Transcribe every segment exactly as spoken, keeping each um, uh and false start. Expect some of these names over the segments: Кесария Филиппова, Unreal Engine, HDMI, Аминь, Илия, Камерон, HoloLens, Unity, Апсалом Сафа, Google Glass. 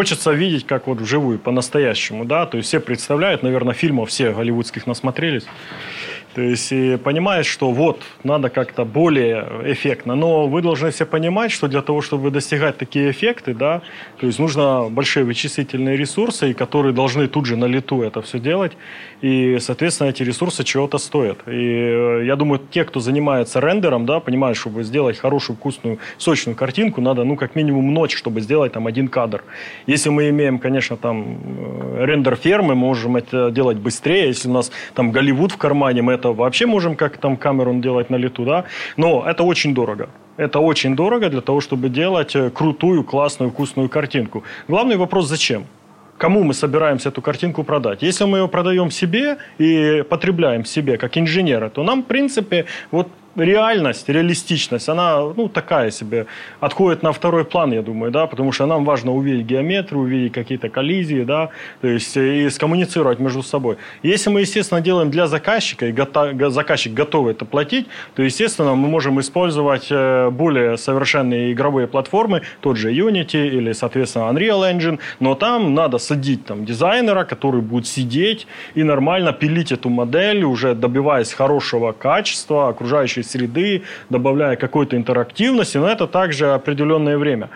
Хочется видеть, как вот вживую, по-настоящему, да, то есть все представляют, наверное, фильмов все голливудских насмотрелись, то есть и понимают, что вот, надо как-то более эффектно, но вы должны все понимать, что для того, чтобы достигать такие эффекты, да, то есть нужно большие вычислительные ресурсы, которые должны тут же на лету это все делать, и, соответственно, эти ресурсы чего-то стоят, и я думаю, те, кто занимается рендером, да, понимают, чтобы сделать хорошую, вкусную, сочную картинку, надо, ну, как минимум ночь, чтобы сделать там один кадр. Если мы имеем, конечно, там рендер-фермы, можем это делать быстрее. Если у нас там Голливуд в кармане, мы это вообще можем, как там Камерон, делать на лету, да. Но это очень дорого. Это очень дорого для того, чтобы делать крутую, классную, вкусную картинку. Главный вопрос – зачем? Кому мы собираемся эту картинку продать? Если мы ее продаем себе и потребляем себе как инженеры, то нам, в принципе, вот реальность, реалистичность, она, ну, такая себе, отходит на второй план, я думаю, да, потому что нам важно увидеть геометрию, увидеть какие-то коллизии, да, то есть и скоммуницировать между собой. Если мы, естественно, делаем для заказчика, и гото- заказчик готов это платить, то, естественно, мы можем использовать более совершенные игровые платформы, тот же Unity или, соответственно, Unreal Engine, но там надо садить там дизайнера, который будет сидеть и нормально пилить эту модель, уже добиваясь хорошего качества, окружающей среды, добавляя какой-то интерактивности, но это также определенное время.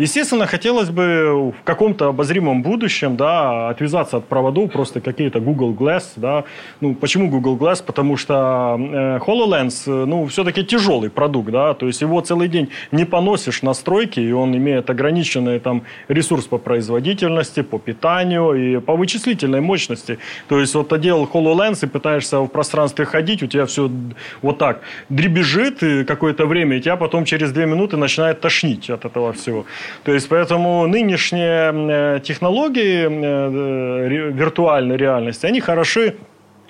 Естественно, хотелось бы в каком-то обозримом будущем, да, отвязаться от проводов, просто какие-то Google Glass. Да. Ну, почему Google Glass? Потому что э, HoloLens, ну, все-таки тяжелый продукт, да, то есть его целый день не поносишь на стройке, и он имеет ограниченный там ресурс по производительности, по питанию и по вычислительной мощности. То есть вот одел HoloLens и пытаешься в пространстве ходить, у тебя все вот так дребезжит какое-то время, и тебя потом через две минуты начинает тошнить от этого всего. То есть, поэтому нынешние технологии виртуальной реальности, они хороши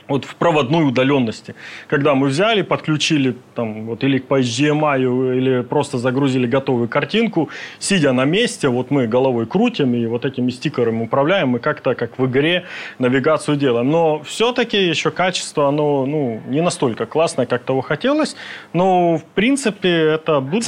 вот в проводной удаленности. Когда мы взяли, подключили там, вот, или по эйч ди эм ай, или просто загрузили готовую картинку, сидя на месте, вот мы головой крутим и вот этими стикерами управляем, и как-то, как в игре, навигацию делаем. Но все-таки еще качество, оно, ну, не настолько классное, как того хотелось, но в принципе это будет...